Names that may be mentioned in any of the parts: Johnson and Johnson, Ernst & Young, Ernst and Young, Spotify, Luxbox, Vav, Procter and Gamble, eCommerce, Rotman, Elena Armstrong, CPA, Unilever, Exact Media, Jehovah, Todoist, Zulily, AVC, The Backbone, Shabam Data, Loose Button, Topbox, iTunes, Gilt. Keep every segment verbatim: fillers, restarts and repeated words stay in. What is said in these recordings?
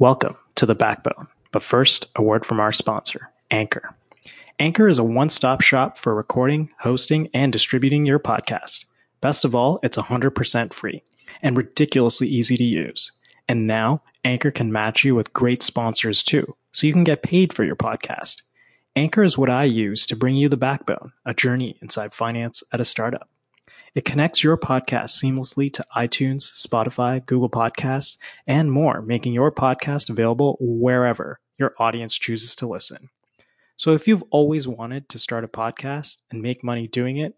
Welcome to The Backbone, but first, a word from our sponsor, Anchor. Anchor is a one-stop shop for recording, hosting, and distributing your podcast. Best of all, it's one hundred percent free and ridiculously easy to use. And now, Anchor can match you with great sponsors too, so you can get paid for your podcast. Anchor is what I use to bring you The Backbone, a journey inside finance at a startup. It connects your podcast seamlessly to iTunes, Spotify, Google Podcasts, and more, making your podcast available wherever your audience chooses to listen. So if you've always wanted to start a podcast and make money doing it,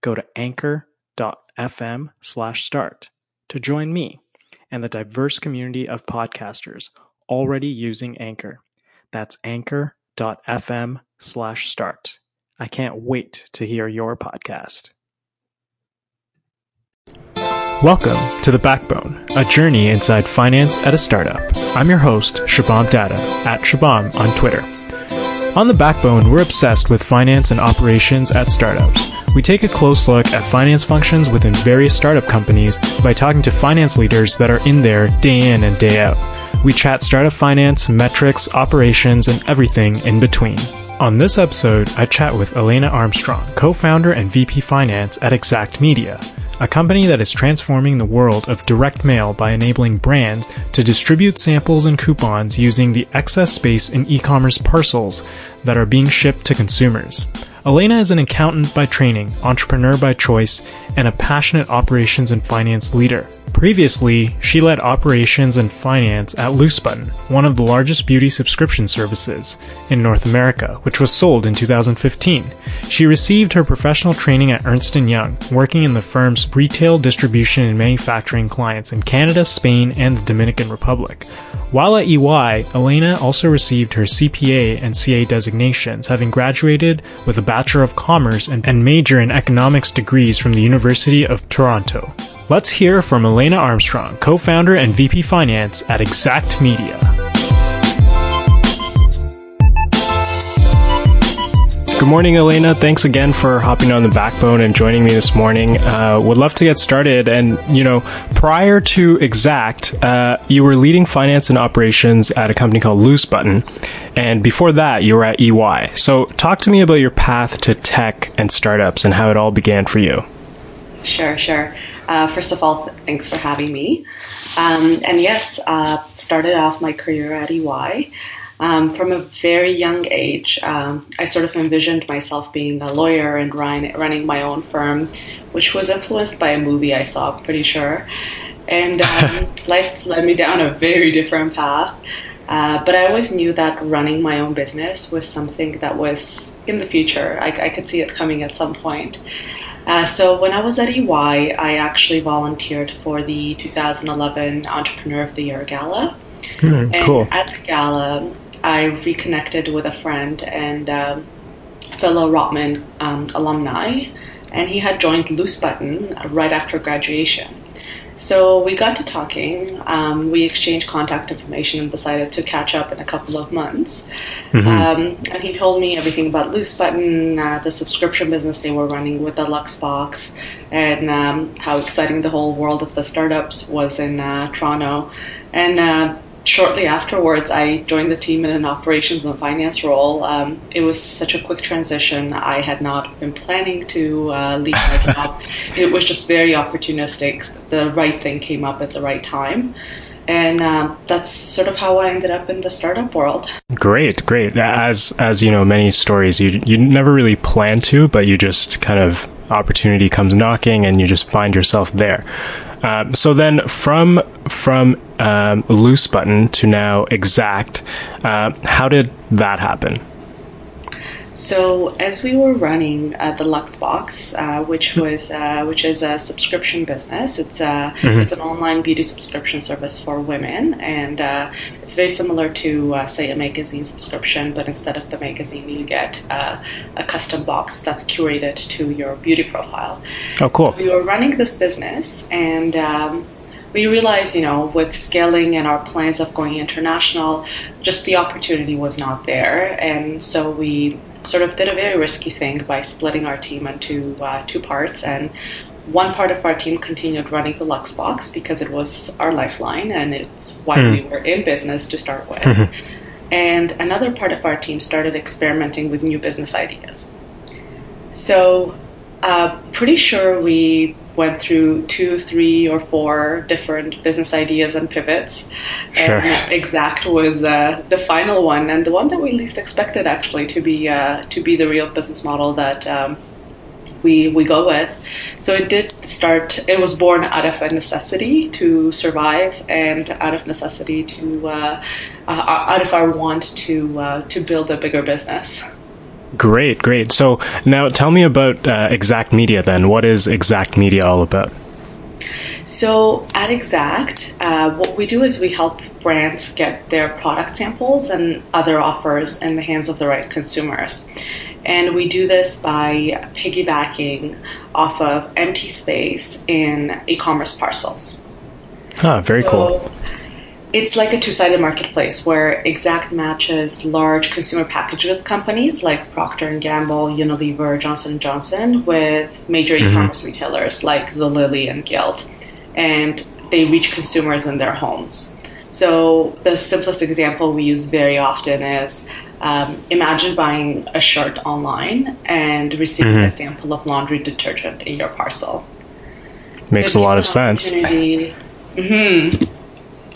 go to anchor dot f m slash start to join me and the diverse community of podcasters already using Anchor. That's anchor dot f m slash start. I can't wait to hear your podcast. Welcome to The Backbone, a journey inside finance at a startup. I'm your host, Shabam Data, at Shabam on Twitter. On The Backbone, we're obsessed with finance and operations at startups. We take a close look at finance functions within various startup companies by talking to finance leaders that are in there day in and day out. We chat startup finance, metrics, operations, and everything in between. On this episode, I chat with Elena Armstrong, co-founder and V P Finance at Exact Media, a company that is transforming the world of direct mail by enabling brands to distribute samples and coupons using the excess space in e-commerce parcels that are being shipped to consumers. Elena is an accountant by training, entrepreneur by choice, and a passionate operations and finance leader. Previously, she led operations and finance at Loose Button, one of the largest beauty subscription services in North America, which was sold in two thousand fifteen. She received her professional training at Ernst and Young, working in the firm's retail, distribution, and manufacturing clients in Canada, Spain, and the Dominican Republic. While at E Y, Elena also received her C P A and C A designations, having graduated with a Bachelor of Commerce and major in economics degrees from the University of Toronto. Let's hear from Elena Armstrong, co-founder and V P Finance at Exact Media. Good morning, Elena. Thanks again for hopping on The Backbone and joining me this morning. Uh, would love to get started. And, you know, prior to Exact, uh, you were leading finance and operations at a company called Loose Button. And before that, you were at E Y. So talk to me about your path to tech and startups and how it all began for you. Sure, sure. Uh, first of all, th- thanks for having me. Um, and yes, uh, started off my career at E Y. Um, from a very young age, um, I sort of envisioned myself being a lawyer and run- running my own firm, which was influenced by a movie I saw, pretty sure. And um, life led me down a very different path. Uh, but I always knew that running my own business was something that was in the future. I, I could see it coming at some point. Uh, so when I was at E Y, I actually volunteered for the two thousand eleven Entrepreneur of the Year Gala. Mm, and cool. At the gala, I reconnected with a friend and um, fellow Rotman um, alumni, and he had joined Loose Button right after graduation. So we got to talking, um, we exchanged contact information and decided to catch up in a couple of months. Mm-hmm. Um, and he told me everything about Loose Button, uh, the subscription business they were running with the Luxbox, and um, how exciting the whole world of the startups was in uh, Toronto. And uh, shortly afterwards, I joined the team in an operations and finance role. Um, it was such a quick transition. I had not been planning to uh, leave my job. It was just very opportunistic. The right thing came up at the right time. And uh, that's sort of how I ended up in the startup world. Great, great. As as you know, many stories you you never really plan to, but you just kind of opportunity comes knocking, and you just find yourself there. Uh, so then, from from um, Loose Button to now Exact, uh, how did that happen? So as we were running uh, the Luxbox, uh, which was uh, which is a subscription business, it's a, mm-hmm. it's an online beauty subscription service for women, and uh, it's very similar to uh, say a magazine subscription, but instead of the magazine, you get uh, a custom box that's curated to your beauty profile. Oh, cool! So we were running this business, and Um, we realized, you know, with scaling and our plans of going international, just the opportunity was not there. And so we sort of did a very risky thing by splitting our team into uh, two parts and one part of our team continued running the Luxbox because it was our lifeline and it's why mm. we were in business to start with. Mm-hmm. And another part of our team started experimenting with new business ideas. So uh, pretty sure we went through two, three, or four different business ideas and pivots. Sure. And Exact was uh, the final one, and the one that we least expected actually to be uh, to be the real business model that um, we we go with. So it did start. It was born out of a necessity to survive, and out of necessity to uh, uh, out of our want to uh, to build a bigger business. Great, great. So now tell me about uh, Exact Media then. What is Exact Media all about? So at Exact, uh, what we do is we help brands get their product samples and other offers in the hands of the right consumers. And we do this by piggybacking off of empty space in e-commerce parcels. Ah, very so, cool. It's like a two-sided marketplace where Exact matches large consumer packaged goods companies like Procter and Gamble, Unilever, Johnson and Johnson with major mm-hmm. e-commerce retailers like Zulily and Gilt, and they reach consumers in their homes. So the simplest example we use very often is um, imagine buying a shirt online and receiving mm-hmm. a sample of laundry detergent in your parcel. Makes so a lot of sense. Mm-hmm.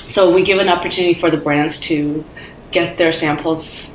So we give an opportunity for the brands to get their samples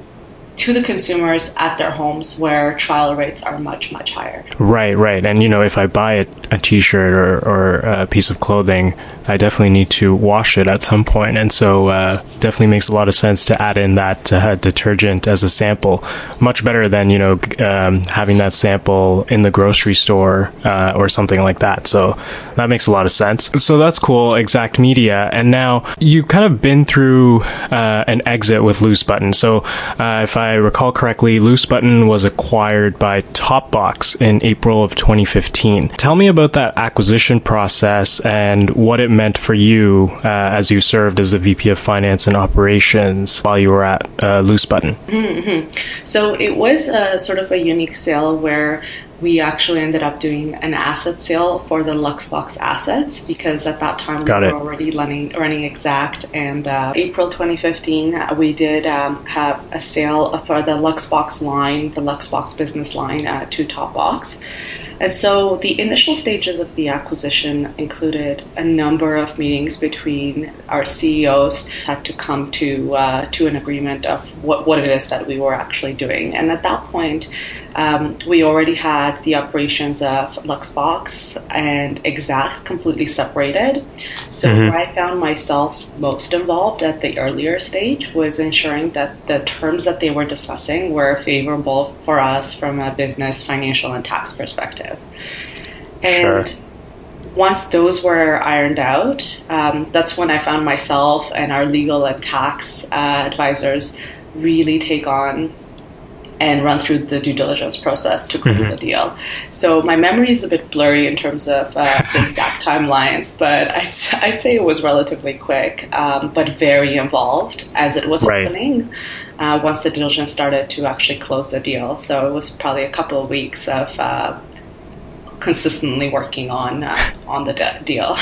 to the consumers at their homes where trial rates are much, much higher. Right, right. And, you know, if I buy a, a T-shirt or, or a piece of clothing, I definitely need to wash it at some point. And so uh, definitely makes a lot of sense to add in that uh, detergent as a sample. Much better than, you know, um, having that sample in the grocery store uh, or something like that. So that makes a lot of sense. So that's cool, Exact Media. And now you've kind of been through uh, an exit with Loose Button. So uh, if I I recall correctly, Loose Button was acquired by Topbox in April of twenty fifteen. Tell me about that acquisition process and what it meant for you uh, as you served as the V P of Finance and Operations while you were at uh, Loose Button. Mm-hmm. So it was a, sort of a unique sale where we actually ended up doing an asset sale for the Luxbox assets because at that time Got we it. were already running, running Exact. And uh, April twenty fifteen, we did um, have a sale for the Luxbox line, the Luxbox business line uh, to Topbox. And so the initial stages of the acquisition included a number of meetings between our C E Os had to come to uh, to an agreement of what, what it is that we were actually doing. And at that point, um, we already had the operations of Luxbox and Exact completely separated. So mm-hmm. where I found myself most involved at the earlier stage was ensuring that the terms that they were discussing were favorable for us from a business, financial, and tax perspective. And sure. once those were ironed out, um, that's when I found myself and our legal and tax uh, advisors really take on and run through the due diligence process to close mm-hmm. the deal. So my memory is a bit blurry in terms of uh, the exact timelines, but I'd, I'd say it was relatively quick, um, but very involved as it was right. happening uh, once the diligence started to actually close the deal. So it was probably a couple of weeks of uh, consistently working on uh, on the de- deal.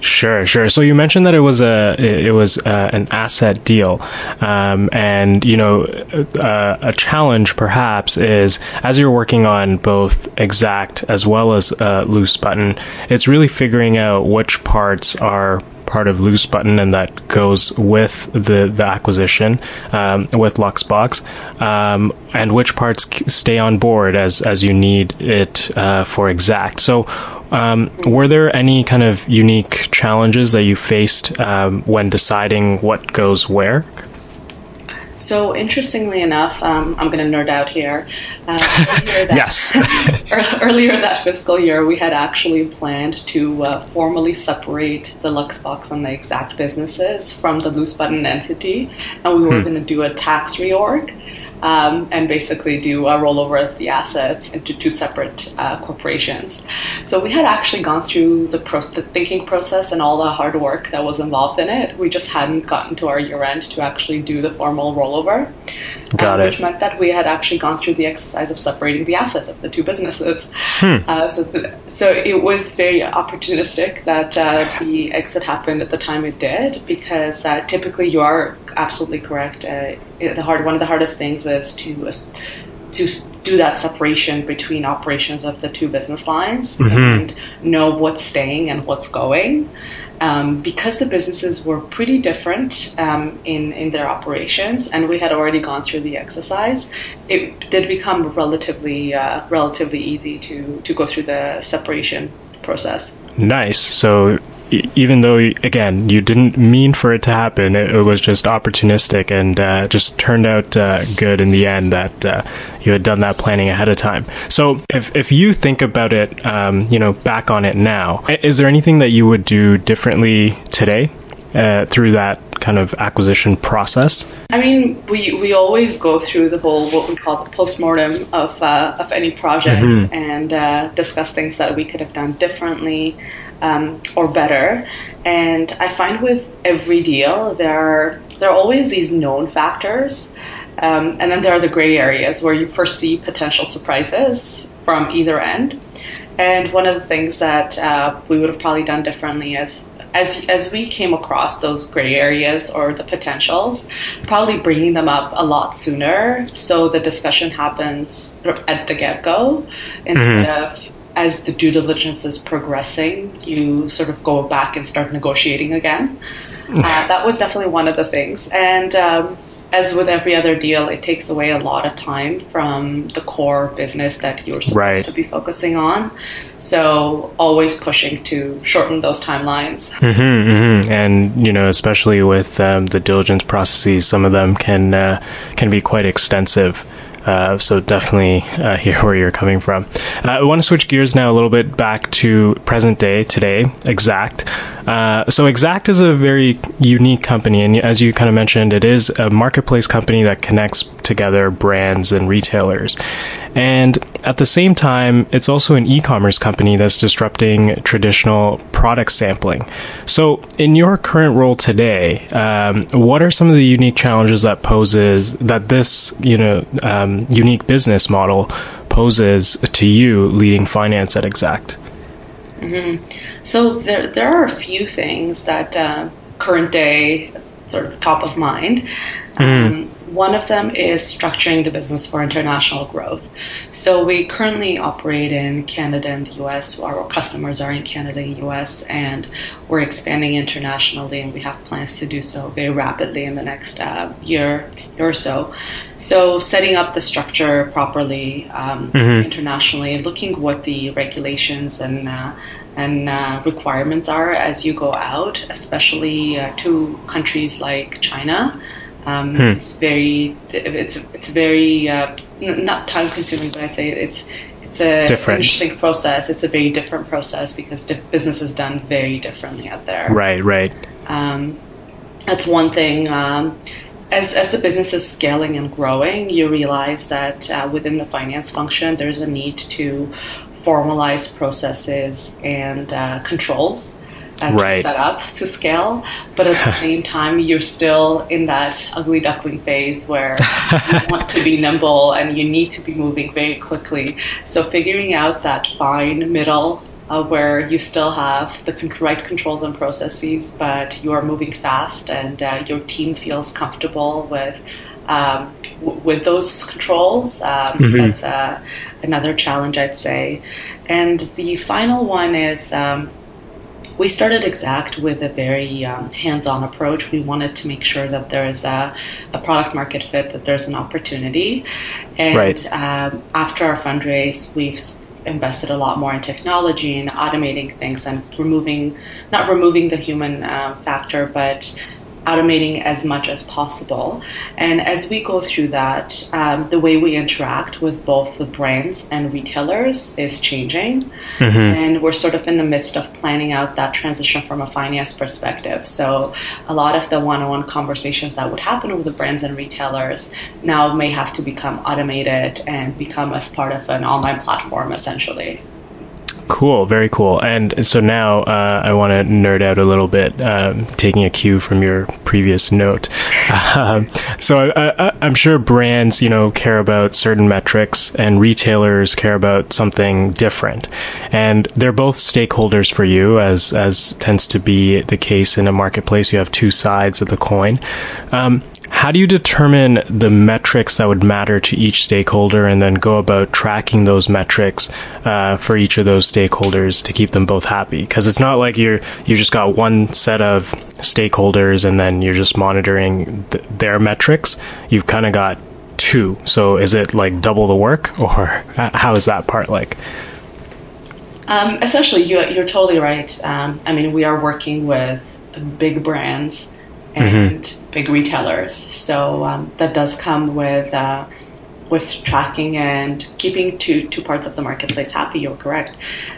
Sure, sure. So you mentioned that it was a it was uh, an asset deal, um, and you know uh, a challenge perhaps is as you're working on both Exact as well as uh, Loose Button, it's really figuring out which parts are part of Loose Button and that goes with the the acquisition um, with Luxbox, um, and which parts stay on board as as you need it uh, for Exact. So. Um, were there any kind of unique challenges that you faced um, when deciding what goes where? So interestingly enough, um, I'm going to nerd out here. Uh, earlier that, yes. earlier that fiscal year, we had actually planned to uh, formally separate the Luxbox and the Exact businesses from the Loose Button entity, and we were hmm. going to do a tax reorg. um, and basically do a rollover of the assets into two separate uh, corporations. So we had actually gone through the, pro- the thinking process and all the hard work that was involved in it. We just hadn't gotten to our year end to actually do the formal rollover, Got um, it. which meant that we had actually gone through the exercise of separating the assets of the two businesses. Hmm. Uh, so, th- so it was very opportunistic that uh, the exit happened at the time it did, because uh, typically you are absolutely correct. Uh, the hard one of the hardest things is to uh, to do that separation between operations of the two business lines mm-hmm. and know what's staying and what's going. Um, because the businesses were pretty different um, in, in their operations, and we had already gone through the exercise, it did become relatively uh, relatively easy to, to go through the separation process. Nice. So e- even though, again, you didn't mean for it to happen, it, it was just opportunistic and uh, just turned out uh, good in the end that uh, you had done that planning ahead of time. So if if you think about it, um, you know, back on it now, is there anything that you would do differently today uh, through that kind of acquisition process? I mean, we, we always go through the whole, what we call the postmortem of, uh, of any project mm-hmm. and uh, discuss things that we could have done differently um, or better. And I find with every deal, there are, there are always these known factors. Um, and then there are the gray areas where you foresee potential surprises from either end. And one of the things that uh, we would have probably done differently is, as as we came across those gray areas or the potentials, probably bringing them up a lot sooner so the discussion happens at the get-go instead mm-hmm. of as the due diligence is progressing, you sort of go back and start negotiating again. Uh, that was definitely one of the things. And um, as with every other deal, it takes away a lot of time from the core business that you're supposed right. to be focusing on. So always pushing to shorten those timelines. Mm-hmm, mm-hmm. And, you know, especially with um, the diligence processes, some of them can uh, can be quite extensive. Uh, so definitely uh, hear where you're coming from. Uh, I want to switch gears now a little bit back to present day today, Exact. Uh, so Exact is a very unique company. And as you kind of mentioned, it is a marketplace company that connects together brands and retailers. And at the same time, it's also an e-commerce company that's disrupting traditional product sampling. So in your current role today, um, what are some of the unique challenges that poses that this, you know, um, unique business model poses to you leading finance at Exact? Mm-hmm. So there, there are a few things that uh, current day sort of top of mind. Mm. Um, one of them is structuring the business for international growth. So we currently operate in Canada and the U S. Our customers are in Canada and U S, and we're expanding internationally, and we have plans to do so very rapidly in the next uh, year, year or so. So setting up the structure properly um, mm-hmm. internationally, looking what the regulations and uh, and uh, requirements are as you go out, especially uh, to countries like China. Um, hmm. It's very, it's it's very uh, n- not time consuming, but I'd say it's it's a different. Interesting process. It's a very different process because di- business is done very differently out there. Right, right. Um, that's one thing. Um, As as the business is scaling and growing, you realize that uh, within the finance function, there's a need to formalize processes and uh, controls uh, right. to set up to scale. But at the same time, you're still in that ugly duckling phase where you want to be nimble and you need to be moving very quickly. So figuring out that fine middle Uh, where you still have the right controls and processes, but you are moving fast and uh, your team feels comfortable with um, w- with those controls. Um, mm-hmm. That's uh, another challenge, I'd say. And the final one is um, we started Exact with a very um, hands-on approach. We wanted to make sure that there is a, a product market fit, that there's an opportunity. And right. um, after our fundraise, we've invested a lot more in technology and automating things and removing, not removing the human uh, factor, but automating as much as possible. And as we go through that, um, the way we interact with both the brands and retailers is changing. Mm-hmm. And we're sort of in the midst of planning out that transition from a finance perspective. So a lot of the one-on-one conversations that would happen with the brands and retailers now may have to become automated and become as part of an online platform, essentially. Cool. Very cool. And so now uh, I want to nerd out a little bit, um, taking a cue from your previous note. Um, so I, I, I'm sure brands, you know, care about certain metrics and retailers care about something different. And they're both stakeholders for you, as, as tends to be the case in a marketplace. You have two sides of the coin. Um, How do you determine the metrics that would matter to each stakeholder and then go about tracking those metrics uh, for each of those stakeholders to keep them both happy? Because it's not like you're, you just got one set of stakeholders and then you're just monitoring th- their metrics. You've kind of got two. So is it like double the work, or how is that part like? Um, essentially, you, you're totally right. Um, I mean, we are working with big brands and mm-hmm. big retailers. So um, that does come with uh, with tracking and keeping two two parts of the marketplace happy. You're correct.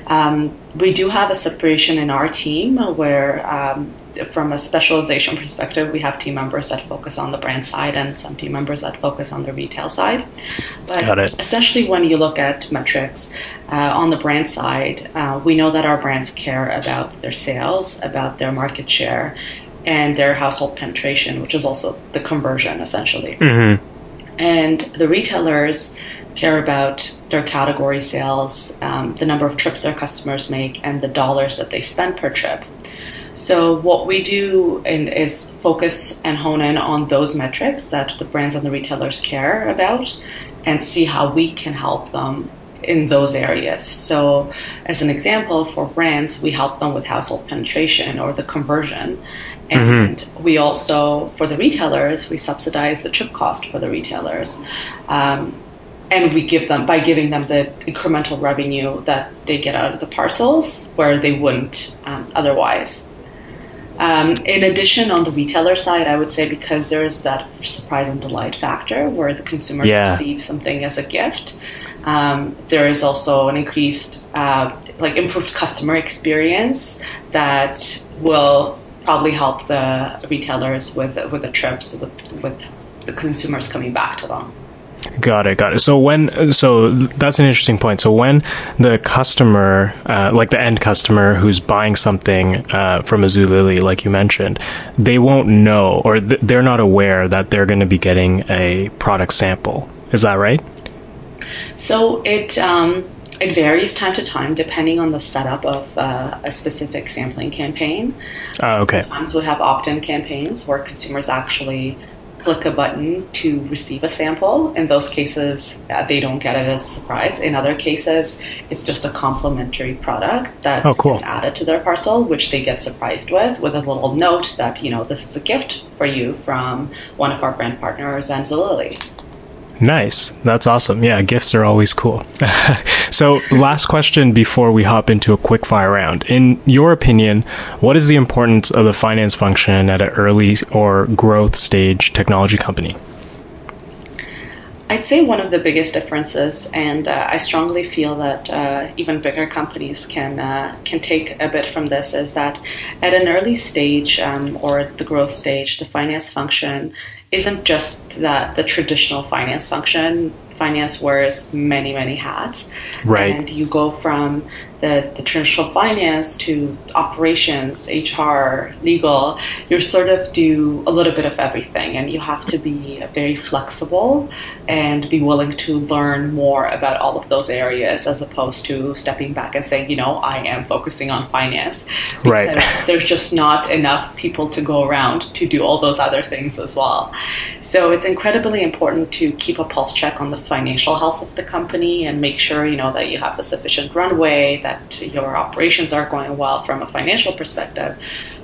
Um, we do have a separation in our team where, um, from a specialization perspective, we have team members that focus on the brand side and some team members that focus on the retail side. But Got it. Essentially, when you look at metrics uh, on the brand side, uh, we know that our brands care about their sales, about their market share, and their household penetration, which is also the conversion, essentially. Mm-hmm. And the retailers care about their category sales, um, the number of trips their customers make, and the dollars that they spend per trip. So what we do in, is focus and hone in on those metrics that the brands and the retailers care about and see how we can help them in those areas. So as an example, for brands, we help them with household penetration or the conversion. And mm-hmm. we also, for the retailers, we subsidize the trip cost for the retailers. Um, and we give them, by giving them the incremental revenue that they get out of the parcels where they wouldn't um, otherwise. Um, in addition, on the retailer side, I would say, because there's that surprise and delight factor where the consumers yeah. receive something as a gift, Um, there is also an increased, uh, like improved customer experience that will probably help the retailers with with the trips, with with the consumers coming back to them. Got it. Got it. So when, so that's an interesting point. So when the customer, uh, like the end customer who's buying something, uh, from a Zulily, like you mentioned, they won't know, or th- they're not aware that they're going to be getting a product sample. Is that right? So it um, it varies time to time depending on the setup of uh, a specific sampling campaign. Oh, okay. Sometimes we have opt-in campaigns where consumers actually click a button to receive a sample. In those cases, uh, they don't get it as a surprise. In other cases, it's just a complimentary product that oh, cool. is added to their parcel, which they get surprised with, with a little note that, you know, this is a gift for you from one of our brand partners and Zulily. Nice. That's awesome. Yeah, gifts are always cool. So, last question before we hop into a quick fire round. In your opinion, what is the importance of the finance function at an early or growth stage technology company? I'd say one of the biggest differences, and uh, I strongly feel that uh, even bigger companies can uh, can take a bit from this, is that at an early stage um, or at the growth stage, the finance function isn't just that the traditional finance function. Finance wears many, many hats. Right. And you go from the, the traditional finance to operations, H R, legal. You sort of do a little bit of everything, and you have to be very flexible and be willing to learn more about all of those areas as opposed to stepping back and saying, you know, I am focusing on finance. Right. There's just not enough people to go around to do all those other things as well. So it's incredibly important to keep a pulse check on the financial health of the company and make sure, you know, that you have a sufficient runway, that your operations are going well from a financial perspective.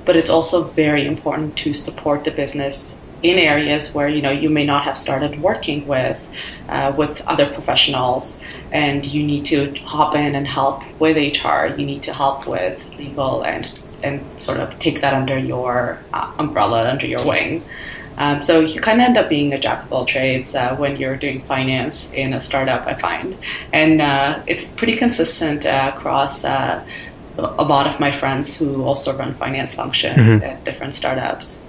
But it's also very important to support the business in areas where, you know, you may not have started working with uh, with other professionals, and you need to hop in and help with H R. You need to help with legal and and sort of take that under your uh, umbrella, under your wing. Um, so you kind of end up being a jack of all trades uh, when you're doing finance in a startup, I find. And uh, it's pretty consistent uh, across uh, a lot of my friends who also run finance functions mm-hmm. at different startups.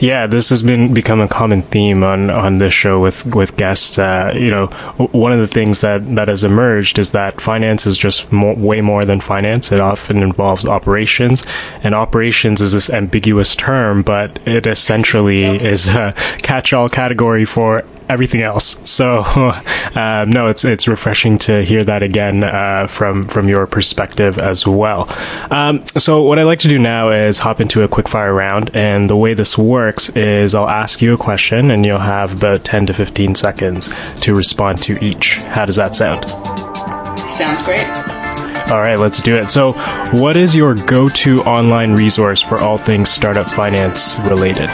Yeah, this has been become a common theme on, on this show with with guests. Uh, you know, one of the things that, that has emerged is that finance is just more, way more than finance. It often involves operations, and operations is this ambiguous term, but it essentially okay. is a catch-all category for everything else. So, uh, no, it's it's refreshing to hear that again uh, from from your perspective as well. Um, so, what I like to do now is hop into a quickfire round, and the way this works. works is I'll ask you a question and you'll have about ten to fifteen seconds to respond to each. How does that sound? Sounds great. All right, let's do it. So what is your go-to online resource for all things startup finance related?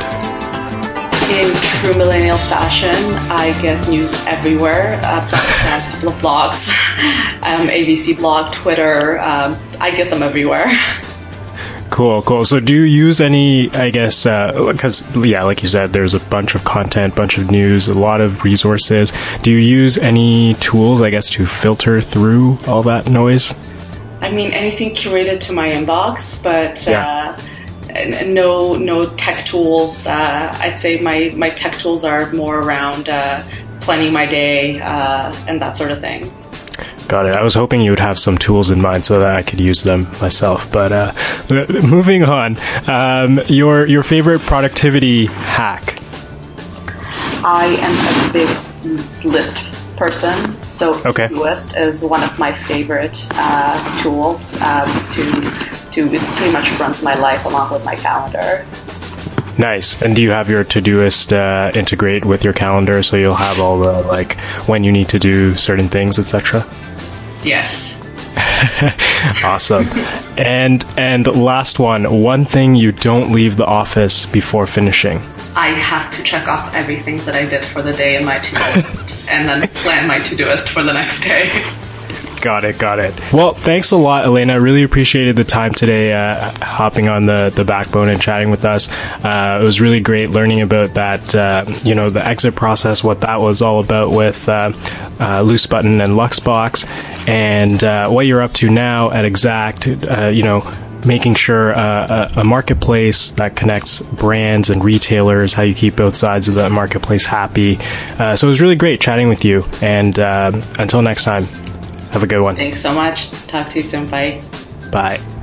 In true millennial fashion, I get news everywhere. I've got a couple of blogs, um, A V C blog, Twitter. Um, I get them everywhere. Cool, cool. So do you use any, I guess, because, uh, yeah, like you said, there's a bunch of content, bunch of news, a lot of resources. Do you use any tools, I guess, to filter through all that noise? I mean, anything curated to my inbox, but yeah. uh, no no tech tools. Uh, I'd say my, my tech tools are more around uh, planning my day uh, and that sort of thing. Got it. I was hoping you would have some tools in mind so that I could use them myself. But uh, moving on, um, your your favorite productivity hack? I am a big list person, so okay. Todoist is one of my favorite uh, tools um, to to it pretty much runs my life along with my calendar. Nice. And do you have your Todoist uh, integrate with your calendar so you'll have all the like when you need to do certain things, et cetera? Yes. Awesome. And and last one, one thing you don't leave the office before finishing. I have to check off everything that I did for the day in my Todoist and then plan my Todoist for the next day. Got it, got it. Well, thanks a lot, Elena. I really appreciated the time today, uh, hopping on the, the backbone and chatting with us. Uh, it was really great learning about that, uh, you know, the exit process, what that was all about with uh, uh, Loose Button and Luxbox, and uh, what you're up to now at Exact, uh, you know, making sure uh, a, a marketplace that connects brands and retailers, how you keep both sides of that marketplace happy. Uh, so it was really great chatting with you, and uh, until next time. Have a good one. Thanks so much. Talk to you soon. Bye. Bye.